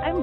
I'm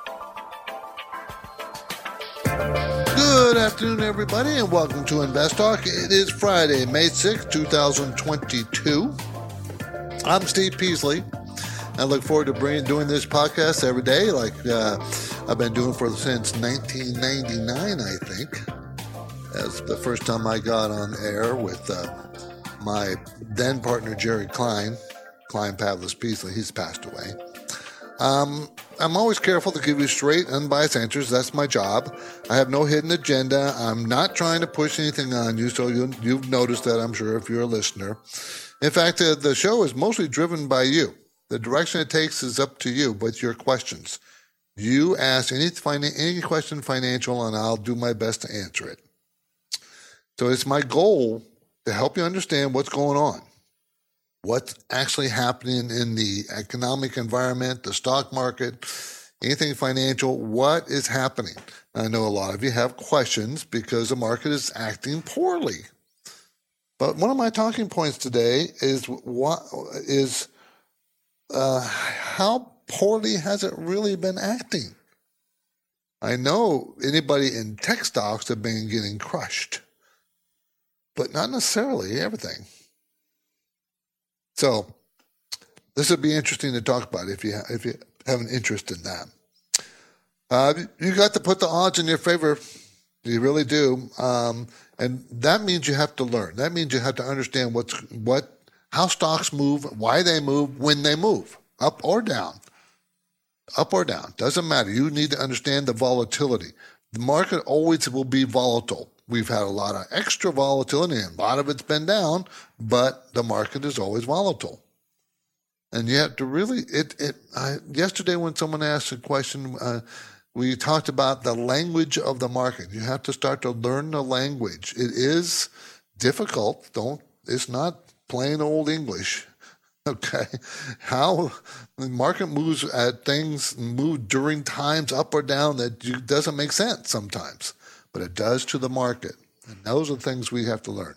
Good afternoon, everybody, and welcome to InvestTalk. It is Friday, May 6, 2022. I'm Steve Peasley. I look forward to doing this podcast every day, like I've been doing for since 1999, I think. That's the first time I got on air with my then partner, Jerry Klein, Klein Pavlis Peasley. He's passed away. I'm always careful to give you straight, unbiased answers. That's my job. I have no hidden agenda. I'm not trying to push anything on you, so you've noticed that, I'm sure, if you're a listener. In fact, the show is mostly driven by you. The direction it takes is up to you, but your questions. You ask any question financial, and I'll do my best to answer it. So it's my goal to help you understand what's going on, what's actually happening in the economic environment, the stock market, anything financial, what is happening. I know a lot of you have questions because the market is acting poorly. But one of my talking points today is how poorly has it really been acting? I know anybody in tech stocks have been getting crushed, but not necessarily everything. So this would be interesting to talk about if you have an interest in that. You got to put the odds in your favor. You really do. And that means you have to learn. That means you have to understand how stocks move, why they move, when they move, up or down. Up or down, doesn't matter. You need to understand the volatility. The market always will be volatile. We've had a lot of extra volatility, and a lot of it's been down, but the market is always volatile. And you have to really, yesterday when someone asked a question, we talked about the language of the market. You have to start to learn the language. It is difficult. It's not plain old English, okay? How the market moves at things, move during times up or down that doesn't make sense sometimes, but it does to the market. And those are things we have to learn.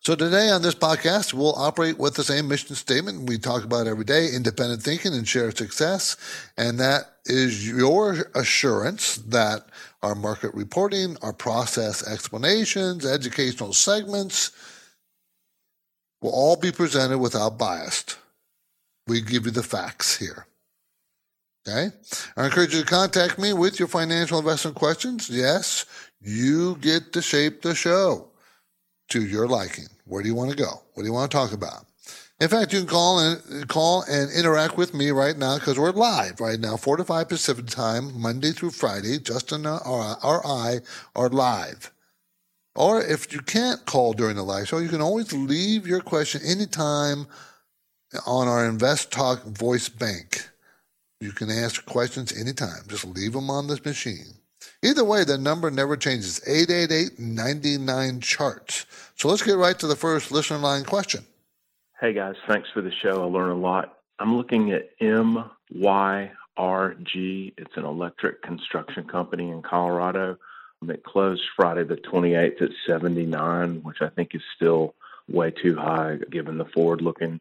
So today on this podcast, we'll operate with the same mission statement we talk about every day, independent thinking and shared success. And that is your assurance that our market reporting, our process explanations, educational segments, will all be presented without bias. We give you the facts here. Okay? I encourage you to contact me with your financial investment questions. Yes, you get to shape the show to your liking. Where do you want to go? What do you want to talk about? In fact, you can call and interact with me right now because we're live right now, 4 to 5 Pacific time, Monday through Friday. Justin and I are live. Or if you can't call during the live show, you can always leave your question anytime on our InvestTalk voice bank. You can ask questions anytime. Just leave them on this machine. Either way, the number never changes, 888-99-CHARTS. So let's get right to the first listener line question. Hey, guys. Thanks for the show. I learn a lot. I'm looking at MYRG. It's an electric construction company in Colorado. It closed Friday the 28th at 79, which I think is still way too high given the forward-looking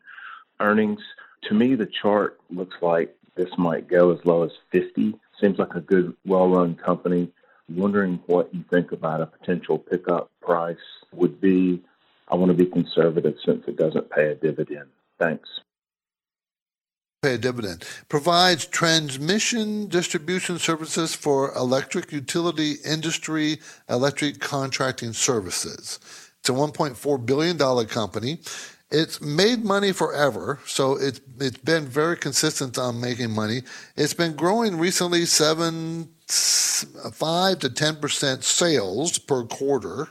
earnings. To me, the chart looks like this might go as low as 50. Seems like a good, well-run company. I'm wondering what you think about a potential pickup price would be I want to be conservative since it doesn't pay a dividend. Thanks. Pay a dividend. Provides transmission distribution services for electric utility industry, electric contracting services. It's a $1.4 billion company. It's made money forever, so it's been very consistent on making money. It's been growing recently 5 to 10% sales per quarter,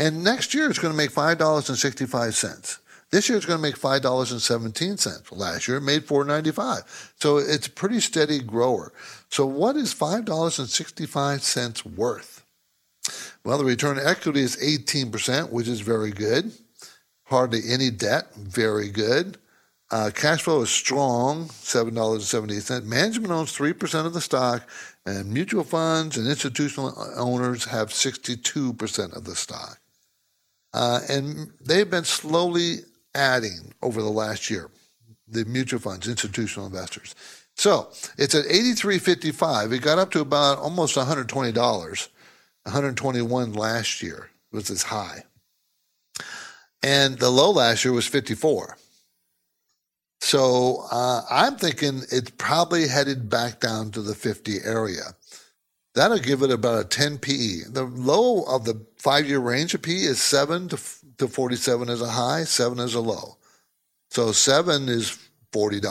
and next year it's going to make $5.65. This year it's going to make $5.17. Last year it made $4.95. So it's a pretty steady grower. So what is $5.65 worth? Well, the return on equity is 18%, which is very good. Hardly any debt, very good. Cash flow is strong, $7.78. Management owns 3% of the stock, and mutual funds and institutional owners have 62% of the stock. And they've been slowly adding over the last year, the mutual funds, institutional investors. So it's at $83.55. It got up to about almost $120, $121 last year was its high. And the low last year was 54. So I'm thinking it's probably headed back down to the 50 area. That'll give it about a 10 PE. The low of the five-year range of PE is 7 to 47 is a high, 7 is a low. So 7 is $40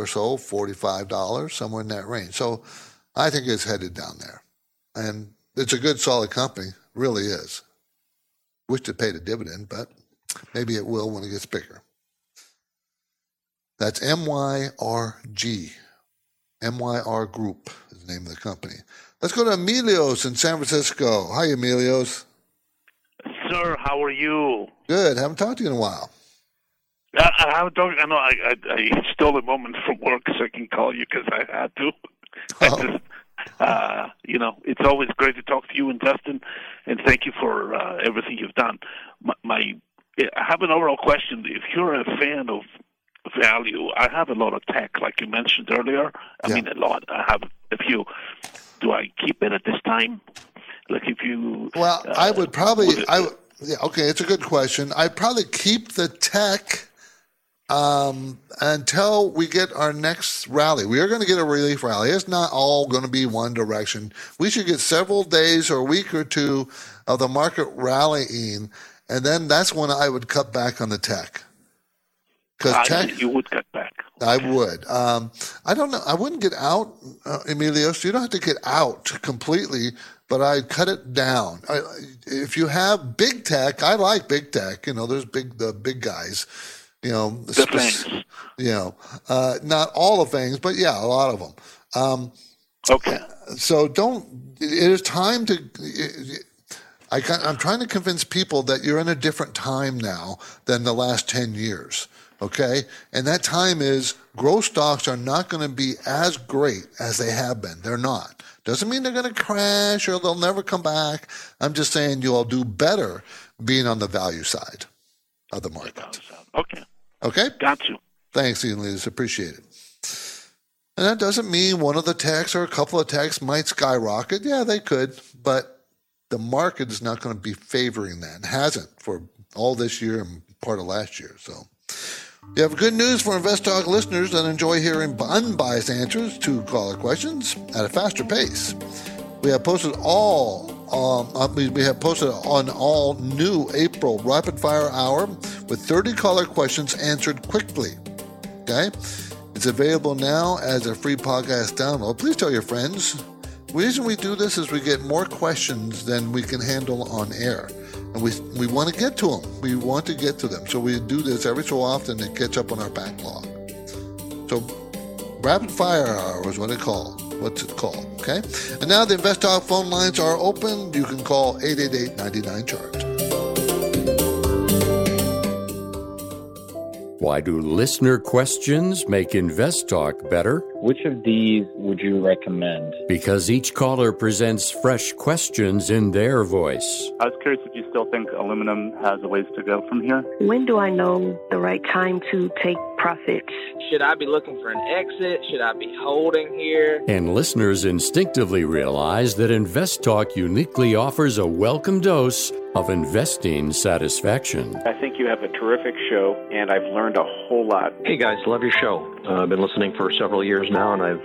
or so, $45, somewhere in that range. So I think it's headed down there. And it's a good, solid company, really is. Wish it paid a dividend, but maybe it will when it gets bigger. That's MYRG. MYR Group is the name of the company. Let's go to Emilio's in San Francisco. Hi, Emilio's. Sir, how are you? Good. Haven't talked to you in a while. I haven't talked. I know I stole a moment from work so I can call you because I had to. It's always great to talk to you and Justin, and thank you for everything you've done. I have an overall question. If you're a fan of value, I have a lot of tech, like you mentioned earlier. I mean, a lot. I have a few. Do I keep it at this time? Like if you... Well, I would probably... Okay, it's a good question. I'd probably keep the tech until we get our next rally. We are going to get a relief rally. It's not all going to be one direction. We should get several days or a week or two of the market rallying, and then that's when I would cut back on the tech. You would cut back. Okay. I would. I don't know. I wouldn't get out, Emilio. So you don't have to get out completely, but I cut it down. If you have big tech, I like big tech. You know, there's the big guys. You know, the FANGS. You know, not all of FANGS, but yeah, a lot of them. Okay. So it is time to. I'm trying to convince people that you're in a different time now than the last 10 years. Okay, and that time is growth stocks are not going to be as great as they have been. They're not. Doesn't mean they're going to crash or they'll never come back. I'm just saying you'll do better being on the value side of the market. Okay. Okay? Got you. Thanks, Ian Leaders. Appreciate it. And that doesn't mean one of the techs or a couple of techs might skyrocket. Yeah, they could, but the market is not going to be favoring that. It hasn't for all this year and part of last year, so... You have good news for InvestTalk listeners that enjoy hearing unbiased answers to caller questions at a faster pace. We have posted on all new April rapid fire hour with 30 caller questions answered quickly. Okay, it's available now as a free podcast download. Please tell your friends. The reason we do this is we get more questions than we can handle on air. And we want to get to them. We want to get to them. So we do this every so often to catch up on our backlog. So rapid fire hour is what it's called. Okay? And now the InvestTalk phone lines are open. You can call 888-99-CHART. Why do listener questions make InvestTalk better? Which of these would you recommend? Because each caller presents fresh questions in their voice. I was curious if you still think aluminum has a ways to go from here. When do I know the right time to take profits. Should I be looking for an exit? Should I be holding here? And listeners instinctively realize that InvestTalk uniquely offers a welcome dose of investing satisfaction. I think you have a terrific show, and I've learned a whole lot. Hey, guys, love your show. I've been listening for several years now, and I've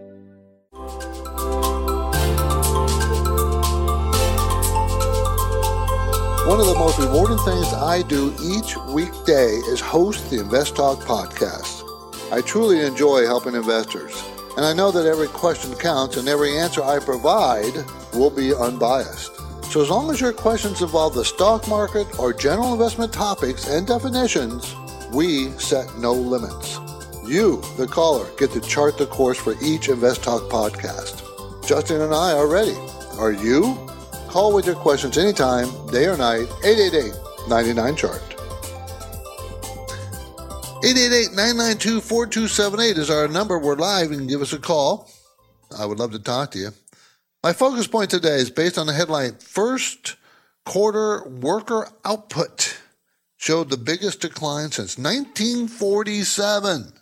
One of the most rewarding things I do each weekday is host the InvestTalk podcast. I truly enjoy helping investors, and I know that every question counts and every answer I provide will be unbiased. So as long as your questions involve the stock market or general investment topics and definitions, we set no limits. You, the caller, get to chart the course for each InvestTalk podcast. Justin and I are ready. Are you? Call with your questions anytime, day or night, 888-99-CHART. 888-992-4278 is our number. We're live. You can give us a call. I would love to talk to you. My focus point today is based on the headline, First Quarter Worker Output Showed the Biggest Decline Since 1947.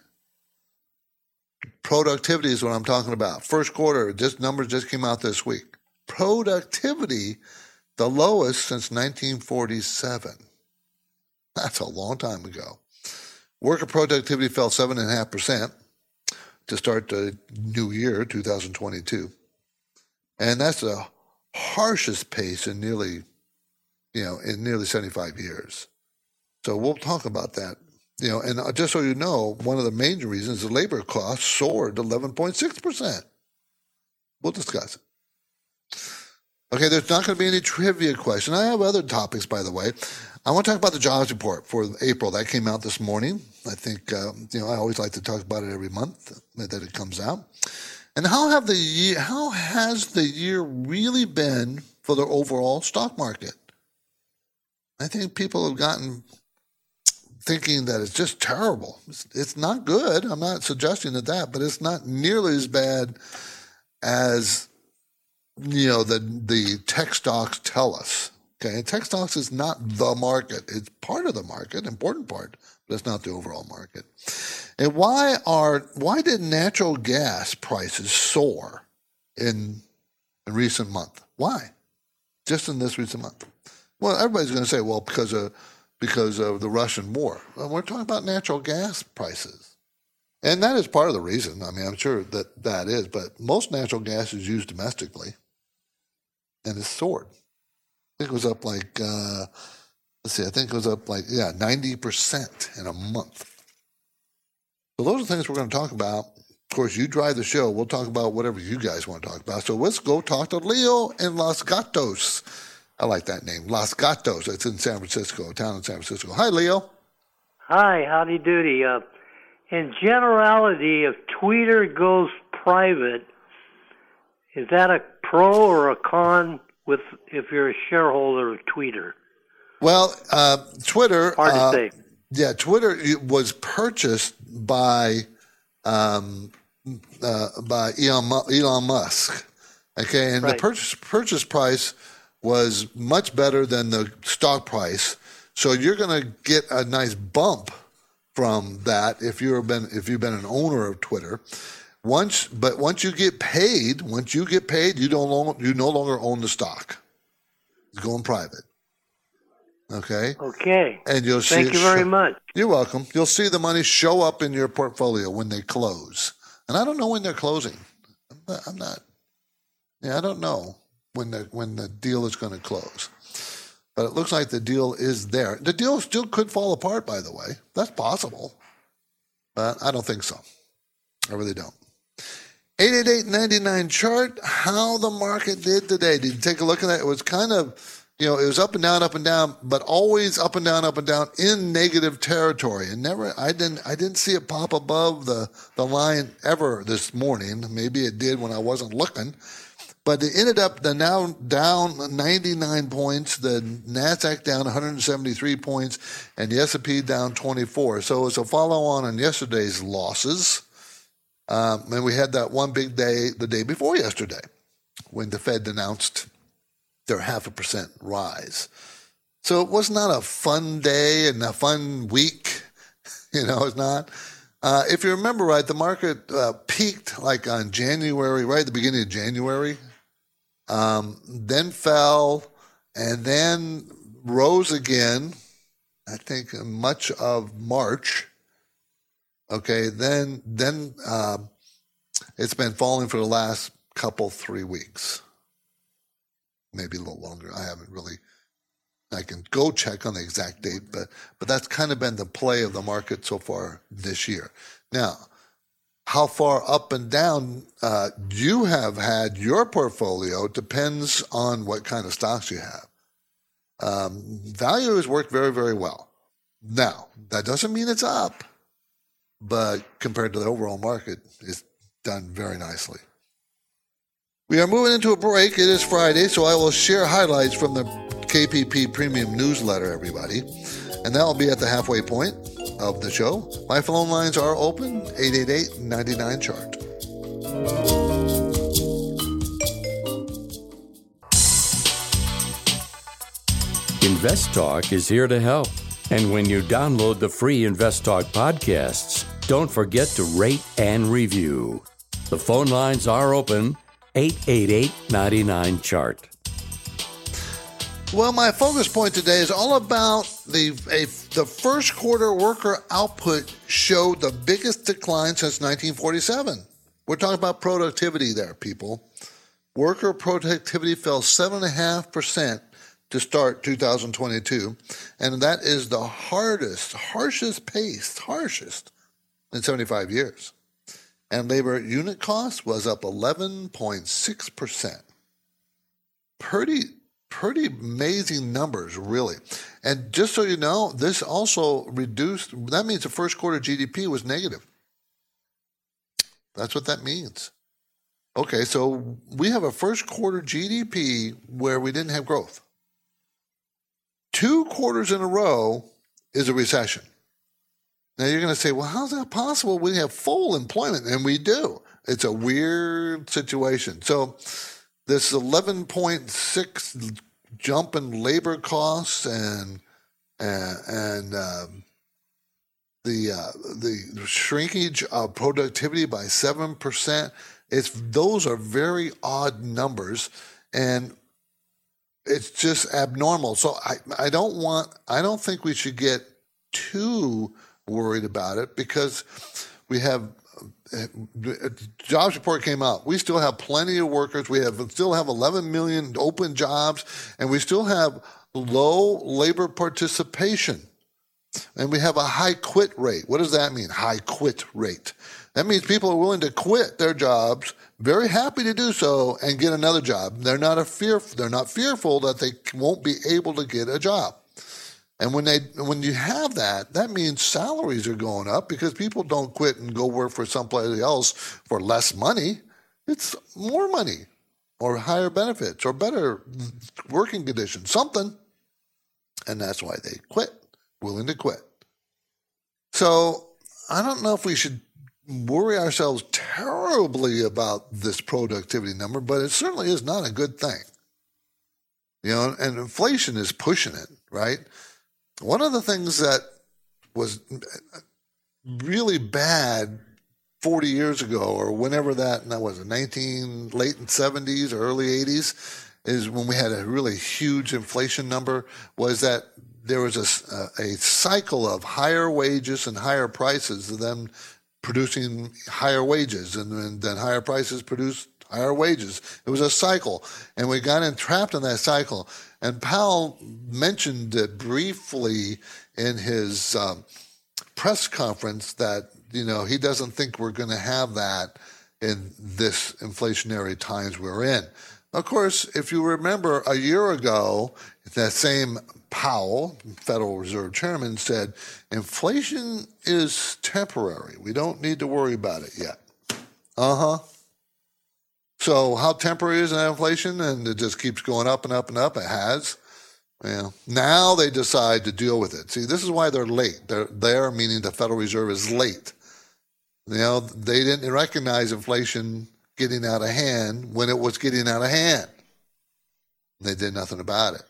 Productivity is what I'm talking about. First quarter, this numbers just came out this week. Productivity, the lowest since 1947. That's a long time ago. Worker productivity fell 7.5% to start the new year, 2022. And that's the harshest pace in nearly 75 years. So we'll talk about that. And just so you know, one of the major reasons the labor costs soared 11.6%. We'll discuss it. Okay, there's not going to be any trivia question. I have other topics, by the way. I want to talk about the jobs report for April. That came out this morning. I think, I always like to talk about it every month that it comes out. And how has the year really been for the overall stock market? I think people have gotten thinking that it's just terrible. It's not good. I'm not suggesting that, but it's not nearly as bad as the tech stocks tell us. Okay, tech stocks is not the market. It's part of the market, important part, but it's not the overall market. And why did natural gas prices soar in recent month? Why? Just in this recent month. Well, everybody's going to say, well, because of the Russian war. Well, we're talking about natural gas prices. And that is part of the reason. I mean, I'm sure that is, but most natural gas is used domestically, and it's soared. I think it was up like, 90% in a month. So those are the things we're going to talk about. Of course, you drive the show. We'll talk about whatever you guys want to talk about. So let's go talk to Leo in Los Gatos. I like that name, Los Gatos. It's in San Francisco, a town in San Francisco. Hi, Leo. Hi, howdy doody. In generality, if Twitter goes private, is that a pro or a con if you're a shareholder of Twitter? Well, Twitter... Hard to say. Yeah, Twitter was purchased by Elon Musk. Okay, and right. The purchase price was much better than the stock price. So you're going to get a nice bump from that if you've been an owner of Twitter. Once you get paid, you no longer own the stock. It's going private. Okay. And you'll see. Thank you very much. You're welcome. You'll see the money show up in your portfolio when they close. And I don't know when they're closing. I don't know when the deal is going to close. But it looks like the deal is there. The deal still could fall apart, by the way. That's possible. But I don't think so. I really don't. 888-99-CHART, how the market did today. Did you take a look at that? It was kind of, it was up and down, but always up and down in negative territory. And I didn't see it pop above the line ever this morning. Maybe it did when I wasn't looking. But it ended up the now down 99 points, the NASDAQ down 173 points, and the S&P down 24. So it's a follow-on on yesterday's losses. And we had that one big day the day before yesterday when the Fed announced their 0.5% rise. So it was not a fun day and a fun week. You know, it's not. If you remember right, the market peaked like on January, right at the beginning of January, then fell and then rose again, I think much of March. Okay, then it's been falling for the last couple, 3 weeks. Maybe a little longer. I haven't really, I can go check on the exact date, but that's kind of been the play of the market so far this year. Now, how far up and down you have had your portfolio depends on what kind of stocks you have. Value has worked very, very well. Now, that doesn't mean it's up, but compared to the overall market, it's done very nicely. We are moving into a break. It is Friday, so I will share highlights from the KPP Premium Newsletter, everybody. And that will be at the halfway point of the show. My phone lines are open, 888-99-CHART. InvestTalk is here to help. And when you download the free InvestTalk podcasts, don't forget to rate and review. The phone lines are open, 888-99-CHART. Well, my focus point today is all about the first quarter worker output showed the biggest decline since 1947. We're talking about productivity there, people. Worker productivity fell 7.5% to start 2022, and that is the harshest pace in 75 years. And labor unit cost was up 11.6%. Pretty amazing numbers, really. And just so you know, this also reduced, that means the first quarter GDP was negative. That's what that means. Okay, so we have a first quarter GDP where we didn't have growth. 2 quarters in a row is a recession. Now you're going to say, well, how's that possible? We have full employment, and we do. It's a weird situation. So this 11.6 jump in labor costs and the shrinkage of productivity by 7%. Those are very odd numbers, and it's just abnormal. So I don't think we should get too worried about it, because we have jobs report came out. We still have plenty of workers. We still have 11 million open jobs, and we still have low labor participation, and we have a high quit rate. What does that mean? High quit rate. That means people are willing to quit their jobs, very happy to do so, and get another job. They're not fearful that they won't be able to get a job. And when you have that, that means salaries are going up, because people don't quit and go work for somebody else for less money. It's more money or higher benefits or better working conditions, something. And that's why they quit, willing to quit. So I don't know if we should worry ourselves terribly about this productivity number, but it certainly is not a good thing. You know, and inflation is pushing it, right? One of the things that was really bad 40 years ago, or whenever that was, late 70s or early 80s, is when we had a really huge inflation number, was that there was a cycle of higher wages and higher prices, then producing higher wages, and then higher prices produced higher wages. It was a cycle, and we got entrapped in that cycle. And Powell mentioned it briefly in his press conference that, you know, he doesn't think we're going to have that in this inflationary times we're in. Of course, if you remember a year ago, that same Powell, Federal Reserve Chairman, said inflation is temporary. We don't need to worry about it yet. So how temporary is that inflation? And it just keeps going up and up and up. It has. Yeah. Now they decide to deal with it. See, this is why they're late. They're there, meaning the Federal Reserve is late. You know, they didn't recognize inflation getting out of hand when it was getting out of hand. They did nothing about it.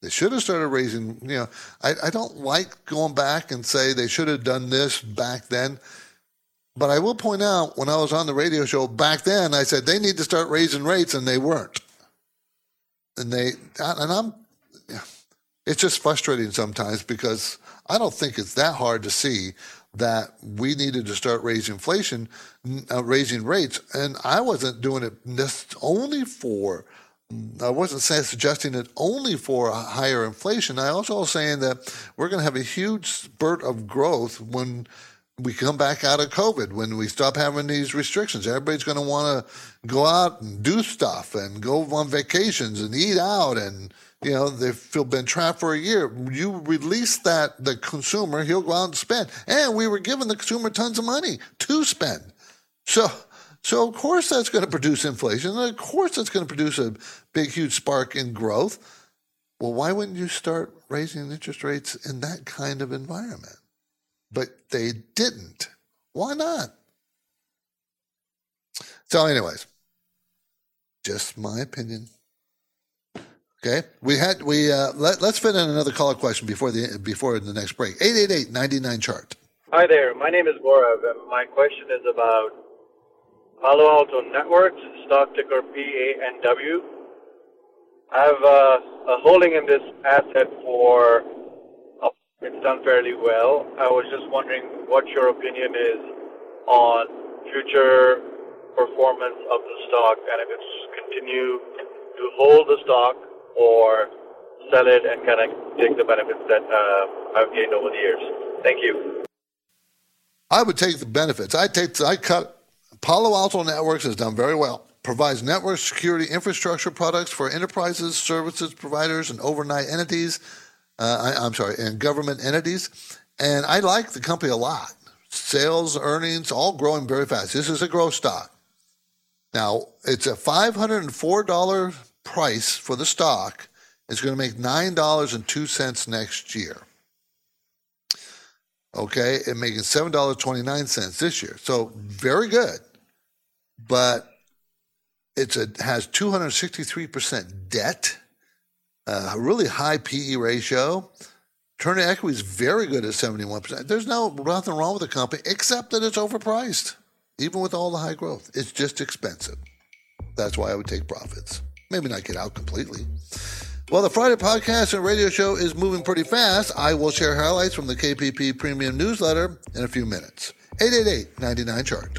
They should have started raising, you know, I don't like going back and say they should have done this back then. But I will point out, when I was on the radio show back then, I said they need to start raising rates, and they weren't. It's just frustrating sometimes because I don't think it's that hard to see that we needed to start raising rates. And I wasn't doing it I wasn't suggesting it only for a higher inflation. I also was saying that we're going to have a huge spurt of growth when we come back out of COVID, when we stop having these restrictions. Everybody's going to want to go out and do stuff and go on vacations and eat out, and you know, they've been trapped for a year. You release that, the consumer, he'll go out and spend. And we were giving the consumer tons of money to spend. So of course that's going to produce inflation. And of course that's going to produce a big, huge spark in growth. Well, why wouldn't you start raising interest rates in that kind of environment? But they didn't. Why not? So anyways, just my opinion. Okay, let's fit in another caller question before the next break. 888-99-CHART. Hi there, my name is Gaurav, and my question is about Palo Alto Networks, stock ticker PANW. I have a holding in this asset it's done fairly well. I was just wondering what your opinion is on future performance of the stock, and if it's continue to hold the stock or sell it and kind of take the benefits that I've gained over the years. Thank you. I would take the benefits. Palo Alto Networks has done very well. Provides network security infrastructure products for enterprises, services providers, and overnight entities. And government entities. And I like the company a lot. Sales, earnings, all growing very fast. This is a growth stock. Now, it's a $504 price for the stock. It's going to make $9.02 next year. Okay, and making $7.29 this year. So very good. But it has 263% debt, a really high PE ratio. Turn to equity is very good at 71%. There's nothing wrong with the company except that it's overpriced. Even with all the high growth, it's just expensive. That's why I would take profits. Maybe not get out completely. Well, the Friday podcast and radio show is moving pretty fast. I will share highlights from the KPP Premium newsletter in a few minutes. 888-99-CHART.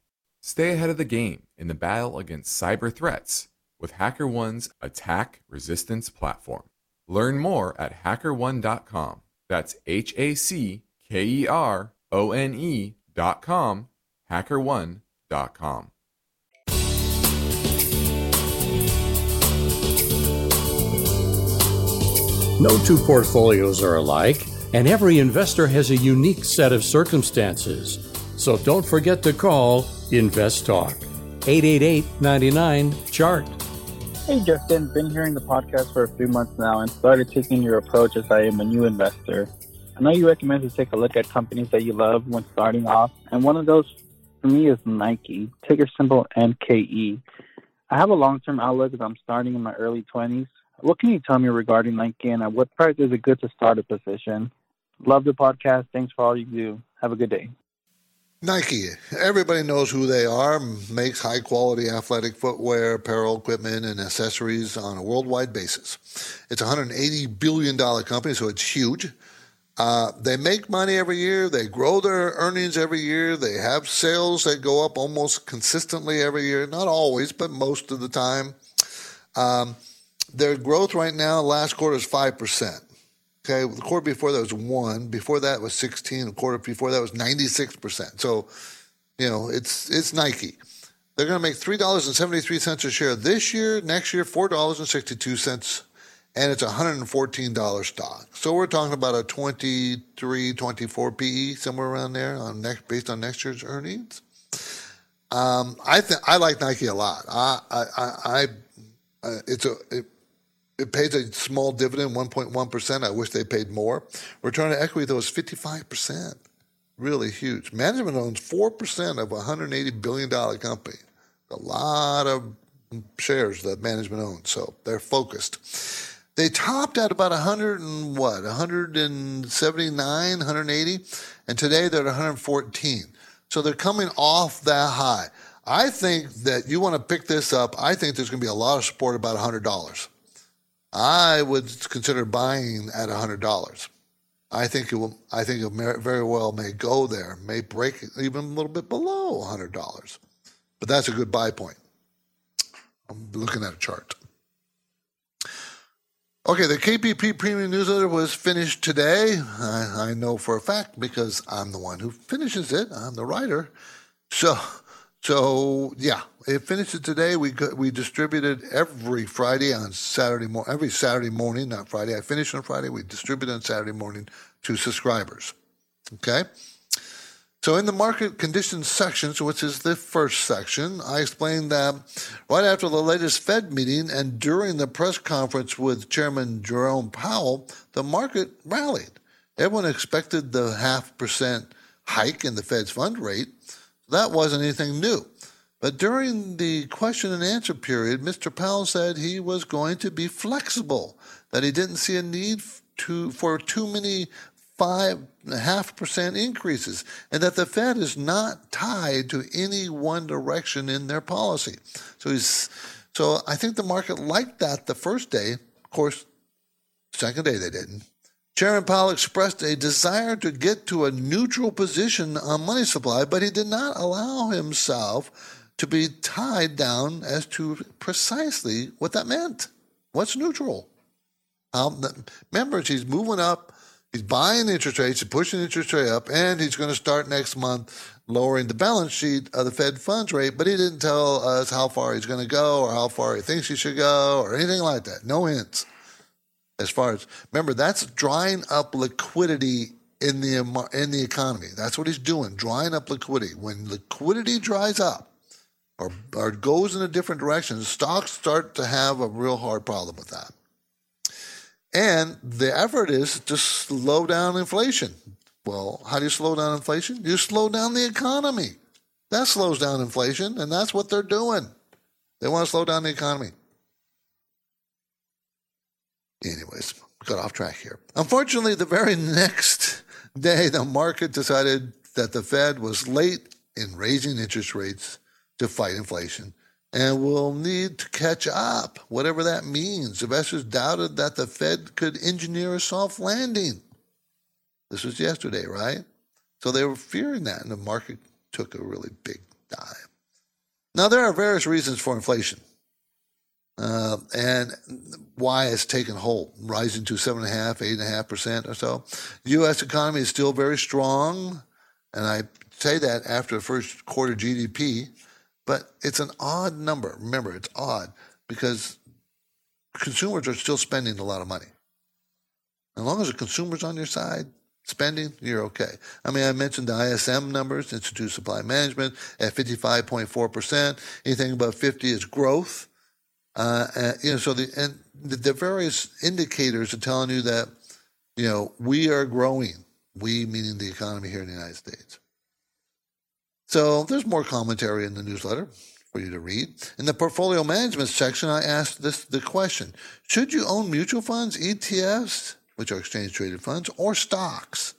stay ahead of the game in the battle against cyber threats with HackerOne's attack resistance platform. Learn more at hackerone.com. That's HackerOne.com, hackerone.com. No two portfolios are alike, and every investor has a unique set of circumstances. So don't forget to call InvestTalk, 888-99-CHART. Hey, Justin, been hearing the podcast for a few months now and started taking your approach as I am a new investor. I know you recommend to take a look at companies that you love when starting off, and one of those for me is Nike, ticker symbol NKE. I have a long-term outlook as I'm starting in my early 20s. What can you tell me regarding Nike, and at what price is it good to start a position? Love the podcast. Thanks for all you do. Have a good day. Nike. Everybody knows who they are. Makes high-quality athletic footwear, apparel, equipment, and accessories on a worldwide basis. It's a $180 billion company, so it's huge. They make money every year. They grow their earnings every year. They have sales that go up almost consistently every year. Not always, but most of the time. Their growth right now, last quarter, is 5%. Okay, the quarter before that was 1%. Before that was 16%. The quarter before that was 96%. So, you know, it's Nike. They're going to make $3.73 a share this year. Next year, $4.62, and it's a $114 stock. So we're talking about a 23, 24 PE somewhere around there on next based on next year's earnings. I like Nike a lot. It pays a small dividend, 1.1%. I wish they paid more. Return on equity, though, is 55%. Really huge. Management owns 4% of a $180 billion company. A lot of shares that management owns, so they're focused. They topped at about 179, 180, and today they're at 114. So they're coming off that high. I think that you want to pick this up. I think there's going to be a lot of support, about $100. I would consider buying at $100. I think it very well may go there, may break even a little bit below $100. But that's a good buy point. I'm looking at a chart. Okay, the KPP Premium Newsletter was finished today. I know for a fact because I'm the one who finishes it. I'm the writer. So yeah, it finishes today. We distributed every Friday on Saturday morning, every Saturday morning, not Friday. I finished on Friday. We distributed on Saturday morning to subscribers. Okay. So in the market conditions sections, which is the first section, I explained that right after the latest Fed meeting and during the press conference with Chairman Jerome Powell, the market rallied. Everyone expected the 0.5% hike in the Fed's fund rate. That wasn't anything new. But during the question and answer period, Mr. Powell said he was going to be flexible, that he didn't see a need for too many 5.5% increases, and that the Fed is not tied to any one direction in their policy. So I think the market liked that the first day. Of course, second day they didn't. Chairman Powell expressed a desire to get to a neutral position on money supply, but he did not allow himself to be tied down as to precisely what that meant. What's neutral? Remember, he's moving up, he's buying interest rates, he's pushing interest rate up, and he's going to start next month lowering the balance sheet of the Fed funds rate, but he didn't tell us how far he's going to go or how far he thinks he should go or anything like that. No hints. Remember, that's drying up liquidity in the economy. That's what he's doing, drying up liquidity. When liquidity dries up or goes in a different direction, stocks start to have a real hard problem with that. And the effort is to slow down inflation. Well, how do you slow down inflation? You slow down the economy. That slows down inflation, and that's what they're doing. They want to slow down the economy. Anyways, got off track here. Unfortunately, the very next day, the market decided that the Fed was late in raising interest rates to fight inflation and will need to catch up, whatever that means. Investors doubted that the Fed could engineer a soft landing. This was yesterday, right? So they were fearing that, and the market took a really big dive. Now, there are various reasons for inflation and why it's taken hold, rising to 7.5%, 8.5% or so. The U.S. economy is still very strong, and I say that after the first quarter GDP, but it's an odd number. Remember, it's odd because consumers are still spending a lot of money. As long as the consumer's on your side, spending, you're okay. I mean, I mentioned the ISM numbers, Institute Supply Management, at 55.4%. Anything above 50 is growth. So the various indicators are telling you that, you know, we are growing. We meaning the economy here in the United States. So there's more commentary in the newsletter for you to read. In the portfolio management section, I asked the question: should you own mutual funds, ETFs, which are exchange-traded funds, or stocks?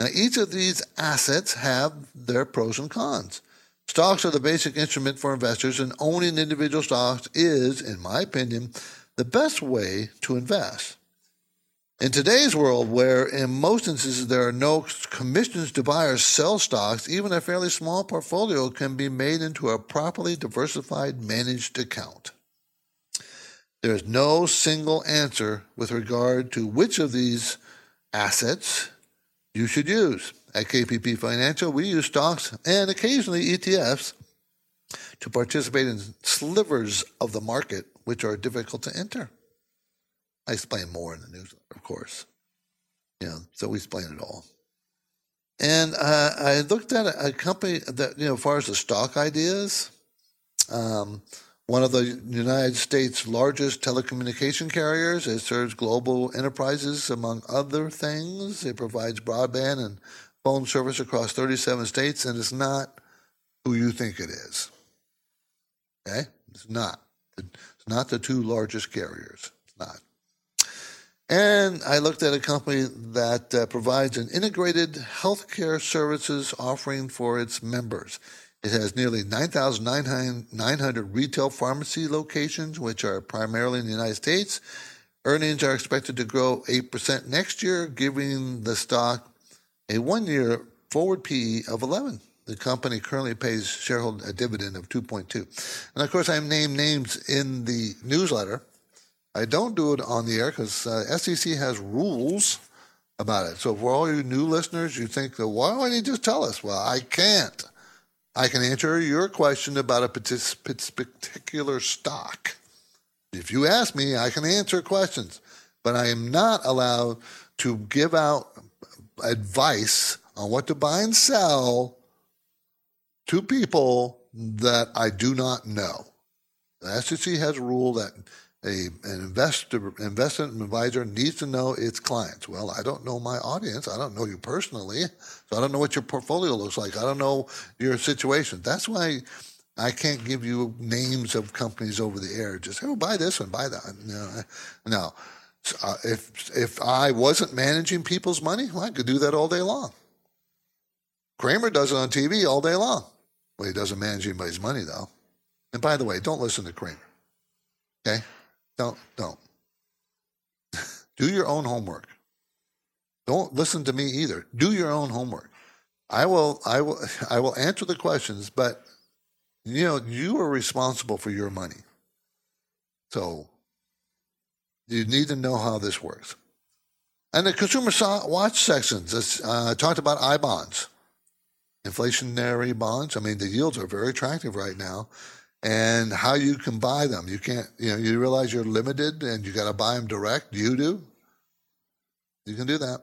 Now, each of these assets have their pros and cons. Stocks are the basic instrument for investors, and owning individual stocks is, in my opinion, the best way to invest. In today's world, where in most instances there are no commissions to buy or sell stocks, even a fairly small portfolio can be made into a properly diversified managed account. There is no single answer with regard to which of these assets you should use. At KPP Financial, we use stocks and occasionally ETFs to participate in slivers of the market which are difficult to enter. I explain more in the newsletter, of course. Yeah, so we explain it all. And I looked at a company that, you know, as far as the stock ideas, one of the United States' largest telecommunication carriers. It serves global enterprises, among other things. It provides broadband and phone service across 37 states, and it's not who you think it is. Okay? It's not. It's not the two largest carriers. It's not. And I looked at a company that provides an integrated healthcare services offering for its members. It has nearly 9,900 retail pharmacy locations, which are primarily in the United States. Earnings are expected to grow 8% next year, giving the stock a one-year forward PE of 11. The company currently pays shareholders a dividend of 2.2. And, of course, I name names in the newsletter. I don't do it on the air because SEC has rules about it. So for all you new listeners, you think, why don't you just tell us? Well, I can't. I can answer your question about a particular stock. If you ask me, I can answer questions, but I am not allowed to give out advice on what to buy and sell to people that I do not know. The SEC has a rule that an investment advisor needs to know its clients. Well, I don't know my audience. I don't know you personally. So I don't know what your portfolio looks like. I don't know your situation. That's why I can't give you names of companies over the air. Just, oh, buy this one, buy that. No. If I wasn't managing people's money, well, I could do that all day long. Kramer does it on TV all day long. Well, he doesn't manage anybody's money, though. And by the way, don't listen to Kramer. Okay? Don't. Do your own homework. Don't listen to me either. Do your own homework. I will answer the questions, but you know, you are responsible for your money. So you need to know how this works. And the consumer watch sections, I talked about I-bonds, inflationary bonds. I mean, the yields are very attractive right now. And how you can buy them. You can't, you know, you realize you're limited and you got to buy them direct. You do. You can do that.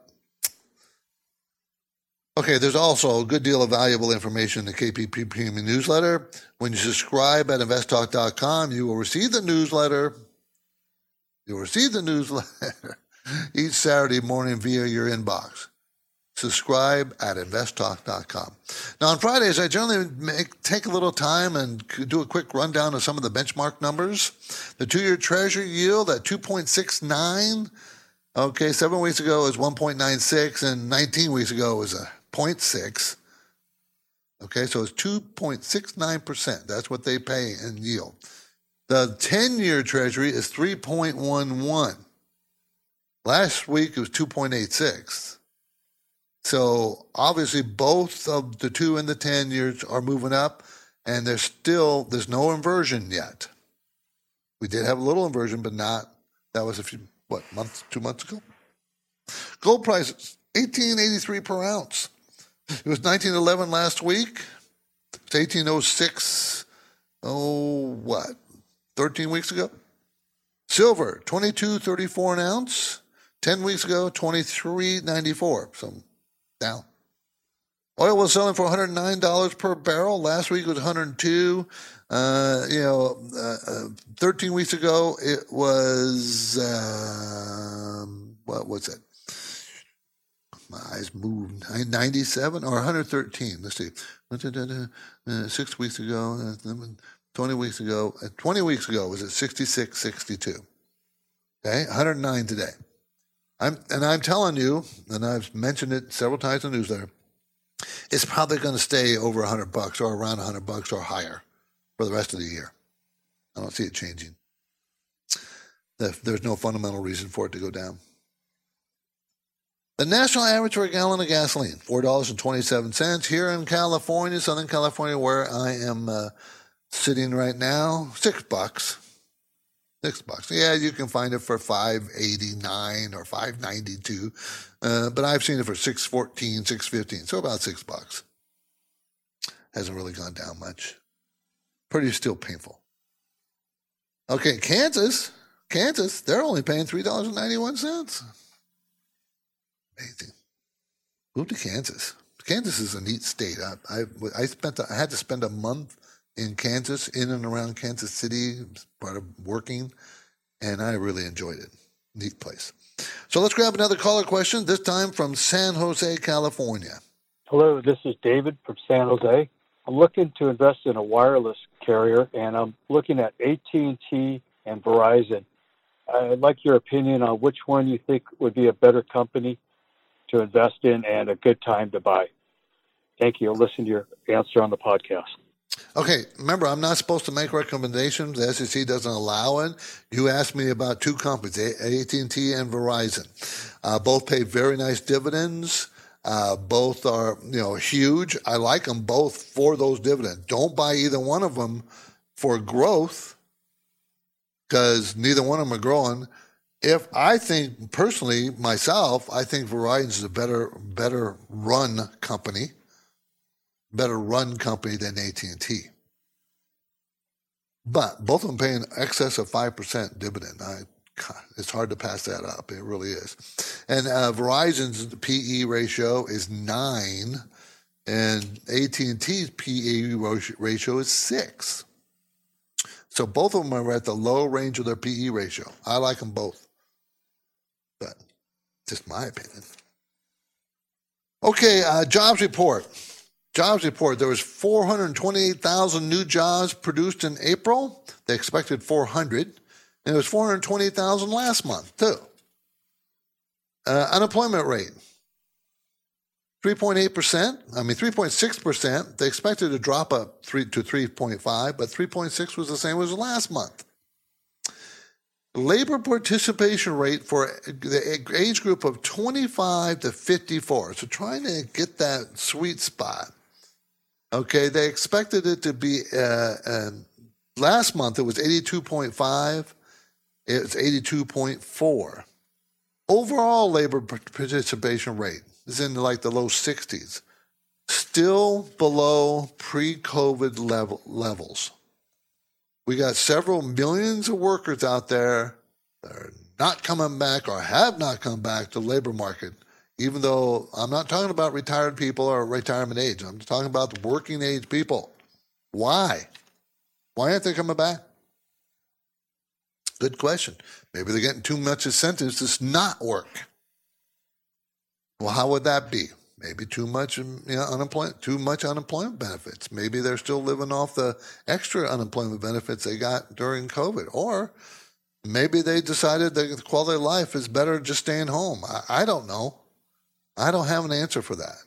Okay, there's also a good deal of valuable information in the KPP Premium newsletter. When you subscribe at investtalk.com, you will receive the newsletter. You'll receive the newsletter each Saturday morning via your inbox. Subscribe at investtalk.com. Now, on Fridays, I generally take a little time and do a quick rundown of some of the benchmark numbers. The two-year Treasury yield at 2.69. Okay, 7 weeks ago was 1.96, and 19 weeks ago was a 0.6. Okay, so it's 2.69%. That's what they pay in yield. The 10-year Treasury is 3.11. Last week, it was 2.86. So obviously, both of the 2 and the 10 years are moving up, and there's no inversion yet. We did have a little inversion, but not. That was a few, 2 months ago? Gold prices, $1,883 per ounce. It was $1,911 last week. It's $1,806, 13 weeks ago? Silver, $22.34 an ounce. 10 weeks ago, $23.94. So down. Oil was selling for $109 per barrel. Last week it was $102. 13 weeks ago it was, what was it? My eyes moved. 97 or 113. Let's see. 6 weeks ago, 20 weeks ago was at 66.62. Okay, 109 today. I'm telling you, and I've mentioned it several times in the newsletter, it's probably going to stay over $100 or around $100 or higher for the rest of the year. I don't see it changing. There's no fundamental reason for it to go down. The national average for a gallon of gasoline, $4.27 here in California, Southern California, where I am sitting right now, $6. $6. Yeah, you can find it for $5.89 or $5.92, but I've seen it for $6.14, $6.15, so about $6. Hasn't really gone down much. Pretty still painful. Okay, Kansas, they're only paying $3.91. Amazing. Move to Kansas. Kansas is a neat state. I had to spend a month in Kansas, in and around Kansas City, part of working, and I really enjoyed it. Neat place. So let's grab another caller question, this time from San Jose, California. Hello, this is David from San Jose. I'm looking to invest in a wireless carrier, and I'm looking at AT&T and Verizon. I'd like your opinion on which one you think would be a better company to invest in and a good time to buy. Thank you. I'll listen to your answer on the podcast. Okay, remember, I'm not supposed to make recommendations. The SEC doesn't allow it. You asked me about two companies, AT&T and Verizon. Both pay very nice dividends. Both are, huge. I like them both for those dividends. Don't buy either one of them for growth because neither one of them are growing. If I think, personally, myself, I think Verizon is a better run company. Better run company than AT&T. But both of them pay in excess of 5% dividend. It's hard to pass that up. It really is. And Verizon's PE ratio is 9, and AT&T's PE ratio is 6. So both of them are at the low range of their PE ratio. I like them both. But just my opinion. Okay, jobs report. There was 428,000 new jobs produced in April. They expected 400, and it was 428,000 last month, too. Unemployment rate, 3.6%. They expected to drop up to 3.5, but 3.6 was the same as last month. Labor participation rate for the age group of 25 to 54, so trying to get that sweet spot. Okay, they expected it to be, last month it was 82.5, it's 82.4. Overall labor participation rate is in the low 60s, still below pre-COVID levels. We got several millions of workers out there that are not coming back or have not come back to the labor market even though I'm not talking about retired people or retirement age. I'm talking about the working age people. Why? Why aren't they coming back? Good question. Maybe they're getting too much incentives to not work. Well, how would that be? Maybe too much unemployment benefits. Maybe they're still living off the extra unemployment benefits they got during COVID. Or maybe they decided that the quality of life is better just staying home. I don't know. I don't have an answer for that.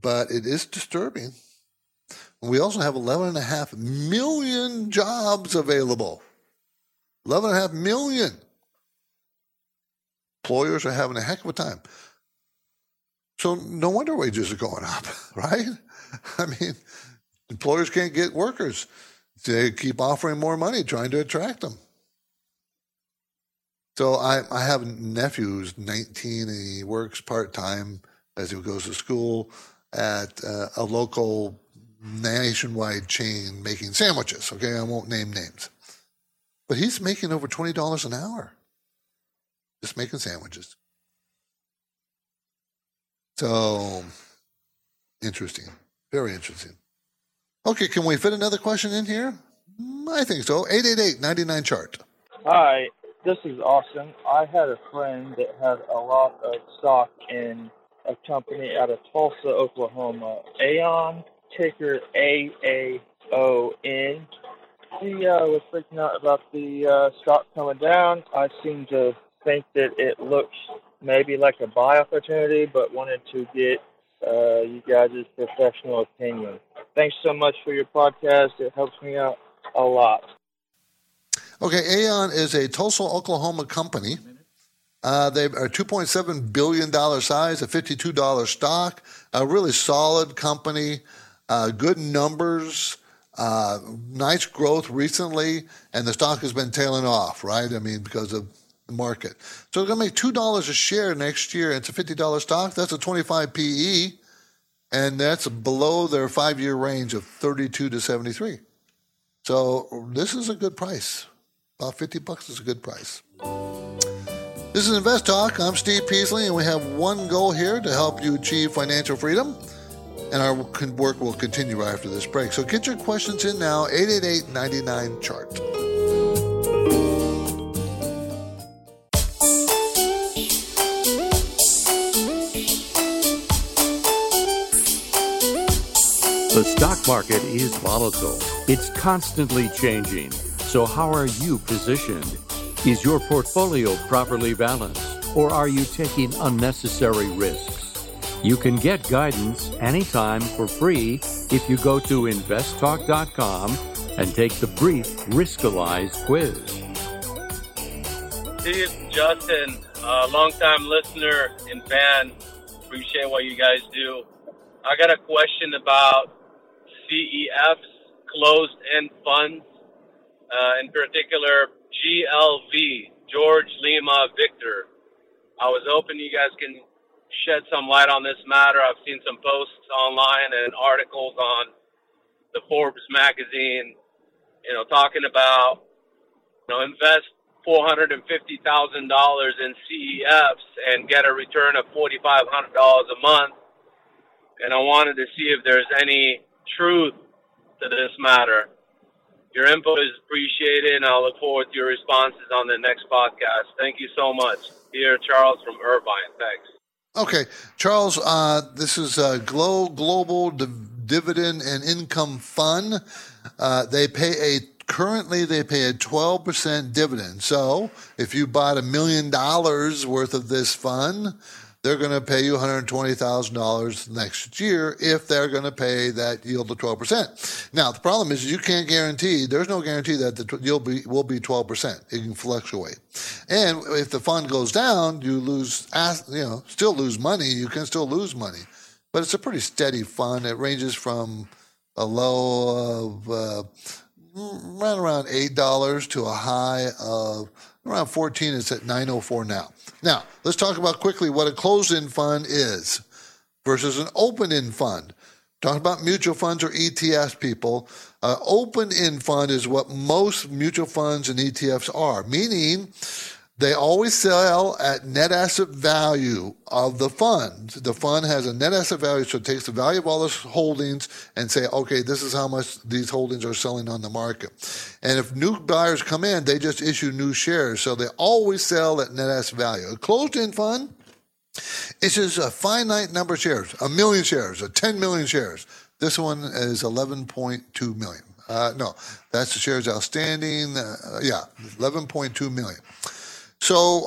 But it is disturbing. We also have 11.5 million jobs available. 11.5 million. Employers are having a heck of a time. So no wonder wages are going up, right? I mean, employers can't get workers. They keep offering more money, trying to attract them. So I have a nephew who's 19, and he works part-time as he goes to school at a local nationwide chain making sandwiches, okay? I won't name names. But he's making over $20 an hour just making sandwiches. So, interesting. Very interesting. Okay, can we fit another question in here? I think so. 888-99-CHART. Hi, this is Austin. I had a friend that had a lot of stock in a company out of Tulsa, Oklahoma. Aon, ticker AAON. He was freaking out about the stock coming down. I seem to think that it looks maybe like a buy opportunity, but wanted to get you guys' professional opinion. Thanks so much for your podcast. It helps me out a lot. Okay, Aon is a Tulsa, Oklahoma company. They are $2.7 billion size, a $52 stock, a really solid company, good numbers, nice growth recently, and the stock has been tailing off, right? I mean, because of the market. So they're going to make $2 a share next year. It's a $50 stock. That's a 25 PE, and that's below their 5-year range of 32 to 73. So this is a good price. About $50 is a good price. This is InvestTalk. I'm Steve Peasley, and we have one goal here to help you achieve financial freedom, and our work will continue right after this break. So get your questions in now, 888-99-CHART. The stock market is volatile. It's constantly changing. So how are you positioned? Is your portfolio properly balanced, or are you taking unnecessary risks? You can get guidance anytime for free if you go to investtalk.com and take the brief Riskalyze quiz. Steve, Justin, longtime listener and fan. Appreciate what you guys do. I got a question about CEFs, closed-end funds, in particular GLV, George Lima Victor. I was hoping you guys can shed some light on this matter. I've seen some posts online and articles on the Forbes magazine, talking about, invest $450,000 in CEFs and get a return of $4,500 a month. And I wanted to see if there's any truth to this matter. Your input is appreciated, and I look forward to your responses on the next podcast. Thank you so much. Here, Charles from Irvine. Thanks. Okay, Charles, this is Glow Global Dividend and Income Fund. Currently, they pay a 12% dividend. So if you bought $1 million worth of this fund, they're going to pay you $120,000 next year if they're going to pay that yield of 12%. Now, the problem is you can't guarantee, there's no guarantee that the yield will be 12%. It can fluctuate. And if the fund goes down, you still lose money. You can still lose money. But it's a pretty steady fund. It ranges from a low of right around $8 to a high of around 14. It's at 904 now. Now, let's talk about quickly what a closed-end fund is versus an open-end fund. Talking about mutual funds or ETFs, people. An open-end fund is what most mutual funds and ETFs are, meaning They always sell at net asset value of the fund. The fund has a net asset value, so it takes the value of all the holdings and say, okay, this is how much these holdings are selling on the market. And if new buyers come in, they just issue new shares. So they always sell at net asset value. A closed-end fund issues a finite number of shares, 1 million shares, or 10 million shares. This one is 11.2 million. No, that's the shares outstanding. 11.2 million. So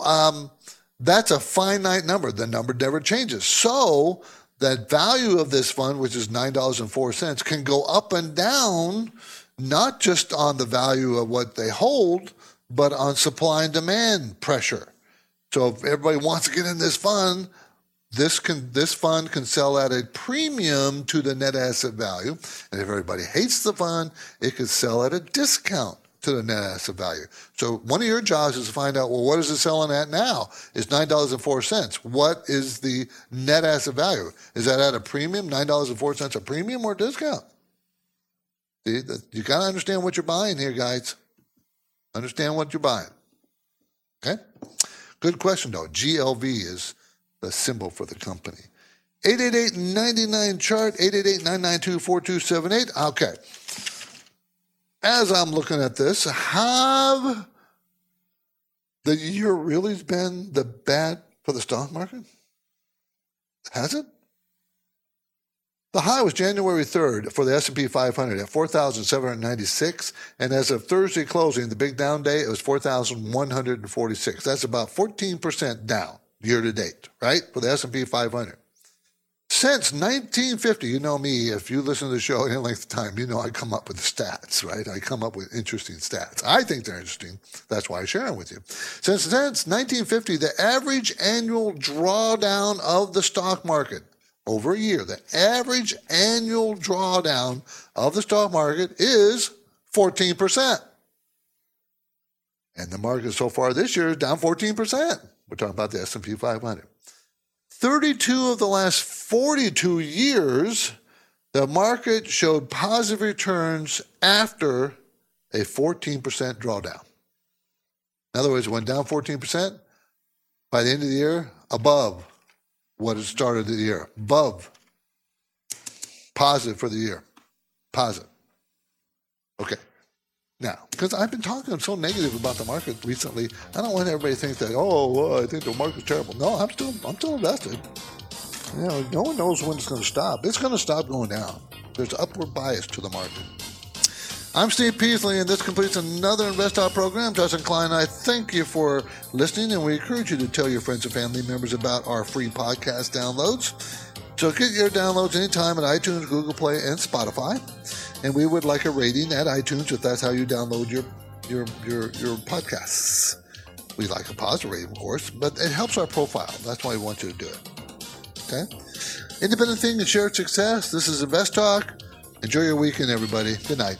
that's a finite number. The number never changes. So that value of this fund, which is $9.04, can go up and down, not just on the value of what they hold, but on supply and demand pressure. So if everybody wants to get in this fund, this fund can sell at a premium to the net asset value. And if everybody hates the fund, it could sell at a discount to the net asset value. So one of your jobs is to find out, well, what is it selling at now? It's $9.04. What is the net asset value? Is that at a premium? $9.04 a premium or a discount? See, you got to understand what you're buying here, guys. Understand what you're buying. Okay? Good question, though. GLV is the symbol for the company. 888-99-CHART, 888-992-4278. Okay. As I'm looking at this, have the year really been the bad for the stock market? Has it? The high was January 3rd for the S&P 500 at 4,796, and as of Thursday closing, the big down day, it was 4,146. That's about 14% down year to date, right, for the S&P 500. Since 1950, you know me, if you listen to the show any length of time, you know I come up with the stats, right? I come up with interesting stats. I think they're interesting. That's why I share them with you. Since 1950, the average annual drawdown of the stock market over a year, the average annual drawdown of the stock market is 14%. And the market so far this year is down 14%. We're talking about the S&P 500. 32 of the last 42 years, the market showed positive returns after a 14% drawdown. In other words, it went down 14%. By the end of the year, above what it started the year. Above. Positive for the year. Positive. Okay. Now, because I've been talking so negative about the market recently, I don't want everybody to think that, I think the market's terrible. No, I'm still invested. You know, no one knows when it's going to stop. It's going to stop going down. There's upward bias to the market. I'm Steve Peasley, and this completes another InvestTalk program. Justin Klein, I thank you for listening, and we encourage you to tell your friends and family members about our free podcast downloads. So get your downloads anytime at iTunes, Google Play, and Spotify. And we would like a rating at iTunes if that's how you download your podcasts. We like a positive rating, of course, but it helps our profile. That's why we want you to do it. Okay? Independent thing and shared success. This is InvestTalk. Enjoy your weekend, everybody. Good night.